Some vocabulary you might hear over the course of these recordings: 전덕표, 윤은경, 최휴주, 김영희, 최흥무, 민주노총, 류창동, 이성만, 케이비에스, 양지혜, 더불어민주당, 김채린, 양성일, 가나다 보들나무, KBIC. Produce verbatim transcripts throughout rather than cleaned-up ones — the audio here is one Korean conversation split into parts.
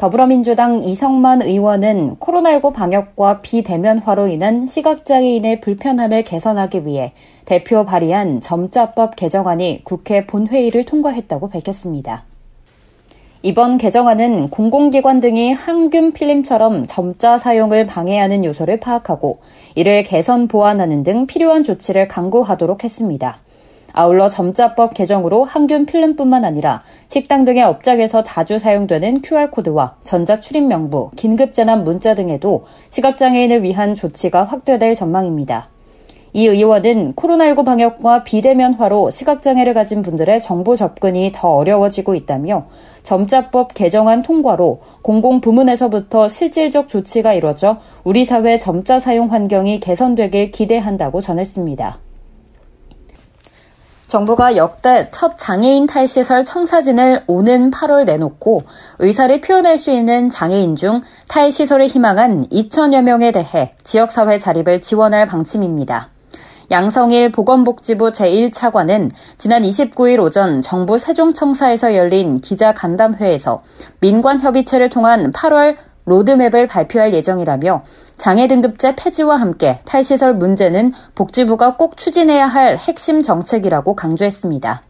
더불어민주당 이성만 의원은 코로나십구 방역과 비대면화로 인한 시각장애인의 불편함을 개선하기 위해 대표 발의한 점자법 개정안이 국회 본회의를 통과했다고 밝혔습니다. 이번 개정안은 공공기관 등이 항균 필름처럼 점자 사용을 방해하는 요소를 파악하고 이를 개선 보완하는 등 필요한 조치를 강구하도록 했습니다. 아울러 점자법 개정으로 항균 필름뿐만 아니라 식당 등의 업장에서 자주 사용되는 큐알코드와 전자출입명부, 긴급재난 문자 등에도 시각장애인을 위한 조치가 확대될 전망입니다. 이 의원은 코로나십구 방역과 비대면화로 시각장애를 가진 분들의 정보 접근이 더 어려워지고 있다며 점자법 개정안 통과로 공공부문에서부터 실질적 조치가 이뤄져 우리 사회 점자 사용 환경이 개선되길 기대한다고 전했습니다. 정부가 역대 첫 장애인 탈시설 청사진을 오는 팔월 내놓고 의사를 표현할 수 있는 장애인 중 탈시설을 희망한 이천여 명에 대해 지역사회 자립을 지원할 방침입니다. 양성일 보건복지부 제일 차관은 지난 이십구일 오전 정부 세종청사에서 열린 기자간담회에서 민관협의체를 통한 팔월 로드맵을 발표할 예정이라며 장애 등급제 폐지와 함께 탈시설 문제는 복지부가 꼭 추진해야 할 핵심 정책이라고 강조했습니다.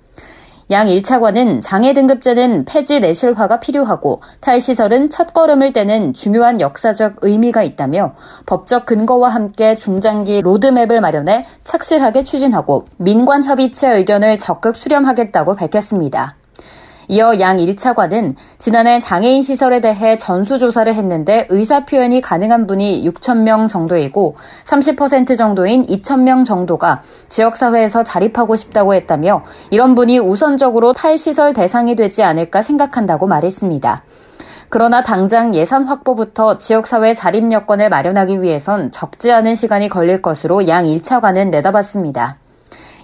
양 일 차관은 장애 등급제는 폐지 내실화가 필요하고 탈시설은 첫걸음을 떼는 중요한 역사적 의미가 있다며 법적 근거와 함께 중장기 로드맵을 마련해 착실하게 추진하고 민관협의체 의견을 적극 수렴하겠다고 밝혔습니다. 이어 양 일 차관은 지난해 장애인 시설에 대해 전수조사를 했는데 의사표현이 가능한 분이 육천 명 정도이고 삼십 퍼센트 정도인 이천 명 정도가 지역사회에서 자립하고 싶다고 했다며 이런 분이 우선적으로 탈시설 대상이 되지 않을까 생각한다고 말했습니다. 그러나 당장 예산 확보부터 지역사회 자립 여건을 마련하기 위해선 적지 않은 시간이 걸릴 것으로 양 일 차관은 내다봤습니다.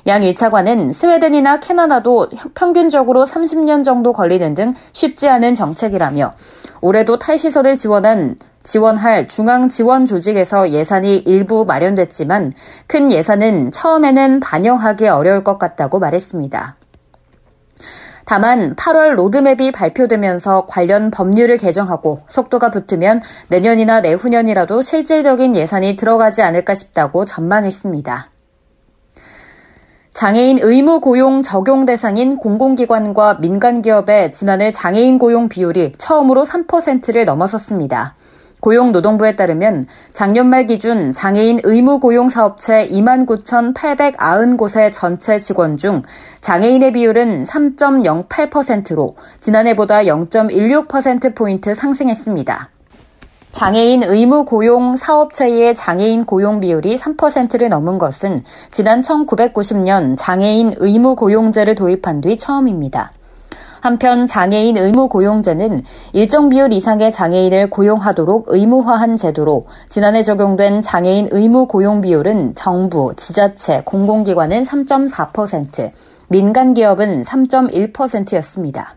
양 일 차관은 스웨덴이나 캐나다도 평균적으로 삼십 년 정도 걸리는 등 쉽지 않은 정책이라며 올해도 탈시설을 지원한, 지원할 중앙지원조직에서 예산이 일부 마련됐지만 큰 예산은 처음에는 반영하기 어려울 것 같다고 말했습니다. 다만 팔월 로드맵이 발표되면서 관련 법률을 개정하고 속도가 붙으면 내년이나 내후년이라도 실질적인 예산이 들어가지 않을까 싶다고 전망했습니다. 장애인 의무 고용 적용 대상인 공공기관과 민간기업의 지난해 장애인 고용 비율이 처음으로 삼 퍼센트를 넘어섰습니다. 고용노동부에 따르면 작년 말 기준 장애인 의무 고용 사업체 이만 구천팔백구십 곳의 전체 직원 중 장애인의 비율은 삼 점 영팔 퍼센트로 지난해보다 영 점 일육 퍼센트포인트 상승했습니다. 장애인 의무 고용 사업체의 장애인 고용 비율이 삼 퍼센트를 넘은 것은 지난 천구백구십 년 장애인 의무 고용제를 도입한 뒤 처음입니다. 한편 장애인 의무 고용제는 일정 비율 이상의 장애인을 고용하도록 의무화한 제도로 지난해 적용된 장애인 의무 고용 비율은 정부, 지자체, 공공기관은 삼 점 사 퍼센트, 민간기업은 삼 점 일 퍼센트였습니다.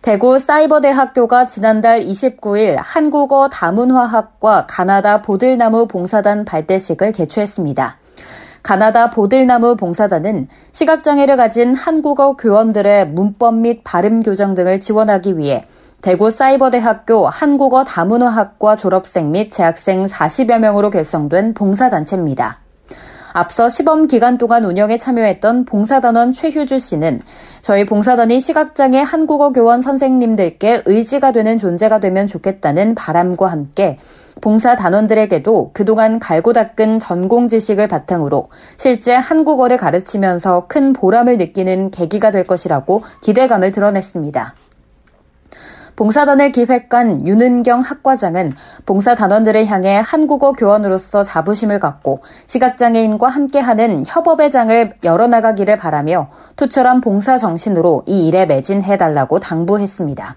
대구 사이버대학교가 지난달 이십구일 한국어 다문화학과 가나다 보들나무 봉사단 발대식을 개최했습니다. 가나다 보들나무 봉사단은 시각장애를 가진 한국어 교원들의 문법 및 발음 교정 등을 지원하기 위해 대구 사이버대학교 한국어 다문화학과 졸업생 및 재학생 사십여 명으로 결성된 봉사단체입니다. 앞서 시범 기간 동안 운영에 참여했던 봉사단원 최휴주 씨는 저희 봉사단이 시각장애 한국어 교원 선생님들께 의지가 되는 존재가 되면 좋겠다는 바람과 함께 봉사단원들에게도 그동안 갈고 닦은 전공 지식을 바탕으로 실제 한국어를 가르치면서 큰 보람을 느끼는 계기가 될 것이라고 기대감을 드러냈습니다. 봉사단을 기획한 윤은경 학과장은 봉사단원들을 향해 한국어 교원으로서 자부심을 갖고 시각장애인과 함께하는 협업의 장을 열어나가기를 바라며 투철한 봉사정신으로 이 일에 매진해달라고 당부했습니다.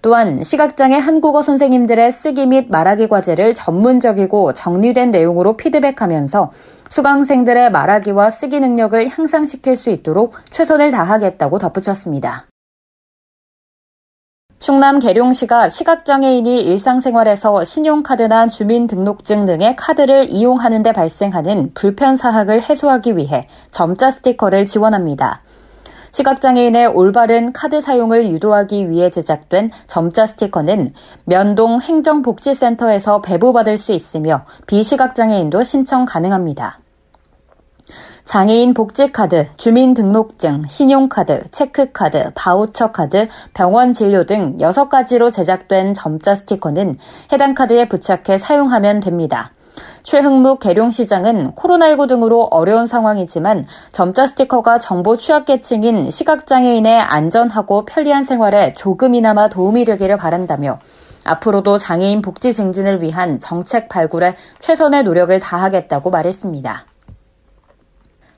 또한 시각장애 한국어 선생님들의 쓰기 및 말하기 과제를 전문적이고 정리된 내용으로 피드백하면서 수강생들의 말하기와 쓰기 능력을 향상시킬 수 있도록 최선을 다하겠다고 덧붙였습니다. 충남 계룡시가 시각장애인이 일상생활에서 신용카드나 주민등록증 등의 카드를 이용하는 데 발생하는 불편 사항을 해소하기 위해 점자 스티커를 지원합니다. 시각장애인의 올바른 카드 사용을 유도하기 위해 제작된 점자 스티커는 면동 행정복지센터에서 배부받을 수 있으며 비시각장애인도 신청 가능합니다. 장애인 복지카드, 주민등록증, 신용카드, 체크카드, 바우처카드, 병원 진료 등 여섯 가지로 제작된 점자 스티커는 해당 카드에 부착해 사용하면 됩니다. 최흥무 계룡시장은 코로나십구 등으로 어려운 상황이지만 점자 스티커가 정보 취약계층인 시각장애인의 안전하고 편리한 생활에 조금이나마 도움이 되기를 바란다며 앞으로도 장애인 복지 증진을 위한 정책 발굴에 최선의 노력을 다하겠다고 말했습니다.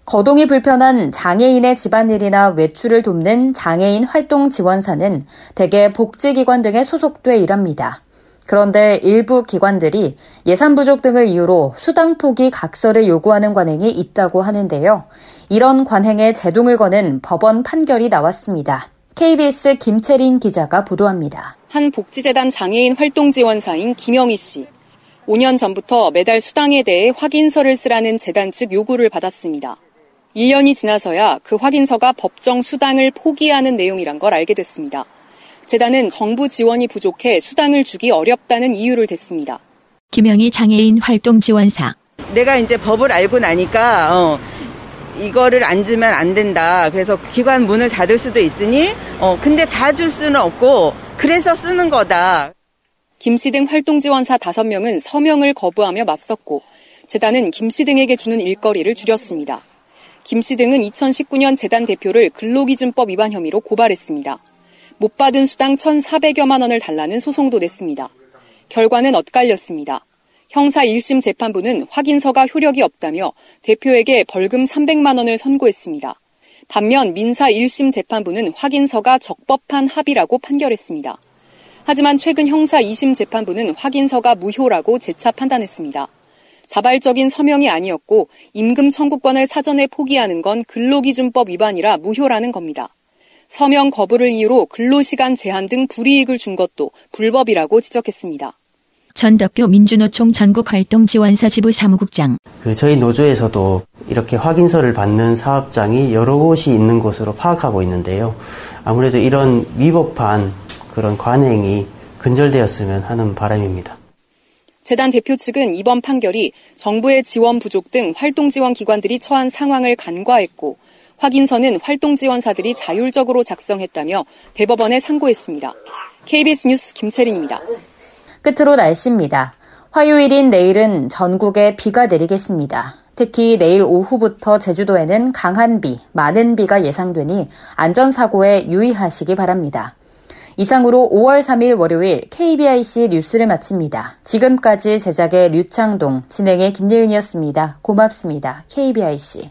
거동이 불편한 장애인의 집안일이나 외출을 돕는 장애인 활동 지원사는 대개 복지기관 등에 소속돼 일합니다. 그런데 일부 기관들이 예산 부족 등을 이유로 수당 포기 각서를 요구하는 관행이 있다고 하는데요. 이런 관행에 제동을 거는 법원 판결이 나왔습니다. 케이비에스 김채린 기자가 보도합니다. 한 복지재단 장애인 활동 지원사인 김영희 씨. 오 년 전부터 매달 수당에 대해 확인서를 쓰라는 재단 측 요구를 받았습니다. 일 년이 지나서야 그 확인서가 법정 수당을 포기하는 내용이란 걸 알게 됐습니다. 재단은 정부 지원이 부족해 수당을 주기 어렵다는 이유를 댔습니다. 김영희 장애인 활동 지원사. 내가 이제 법을 알고 나니까 어, 이거를 안 주면 안 된다. 그래서 기관 문을 닫을 수도 있으니 어, 근데 다 줄 수는 없고 그래서 쓰는 거다. 김 씨 등 활동 지원사 다섯 명은 서명을 거부하며 맞섰고 재단은 김 씨 등에게 주는 일거리를 줄였습니다. 김 씨 등은 이천십구 년 재단 대표를 근로기준법 위반 혐의로 고발했습니다. 못 받은 수당 천사백여만 원을 달라는 소송도 냈습니다. 결과는 엇갈렸습니다. 형사 일 심 재판부는 확인서가 효력이 없다며 대표에게 벌금 삼백만 원을 선고했습니다. 반면 민사 일 심 재판부는 확인서가 적법한 합의라고 판결했습니다. 하지만 최근 형사 이 심 재판부는 확인서가 무효라고 재차 판단했습니다. 자발적인 서명이 아니었고 임금 청구권을 사전에 포기하는 건 근로기준법 위반이라 무효라는 겁니다. 서명 거부를 이유로 근로시간 제한 등 불이익을 준 것도 불법이라고 지적했습니다. 전덕표 민주노총 전국활동지원사 지부 사무국장. 그 저희 노조에서도 이렇게 확인서를 받는 사업장이 여러 곳이 있는 것으로 파악하고 있는데요. 아무래도 이런 위법한 그런 관행이 근절되었으면 하는 바람입니다. 재단 대표 측은 이번 판결이 정부의 지원 부족 등 활동지원기관들이 처한 상황을 간과했고 확인서는 활동지원사들이 자율적으로 작성했다며 대법원에 상고했습니다. 케이비에스 뉴스 김채린입니다. 끝으로 날씨입니다. 화요일인 내일은 전국에 비가 내리겠습니다. 특히 내일 오후부터 제주도에는 강한 비, 많은 비가 예상되니 안전사고에 유의하시기 바랍니다. 이상으로 오월 삼일 월요일 케이비아이씨 뉴스를 마칩니다. 지금까지 제작의 류창동, 진행의 김예은이었습니다. 고맙습니다. 케이비아이씨.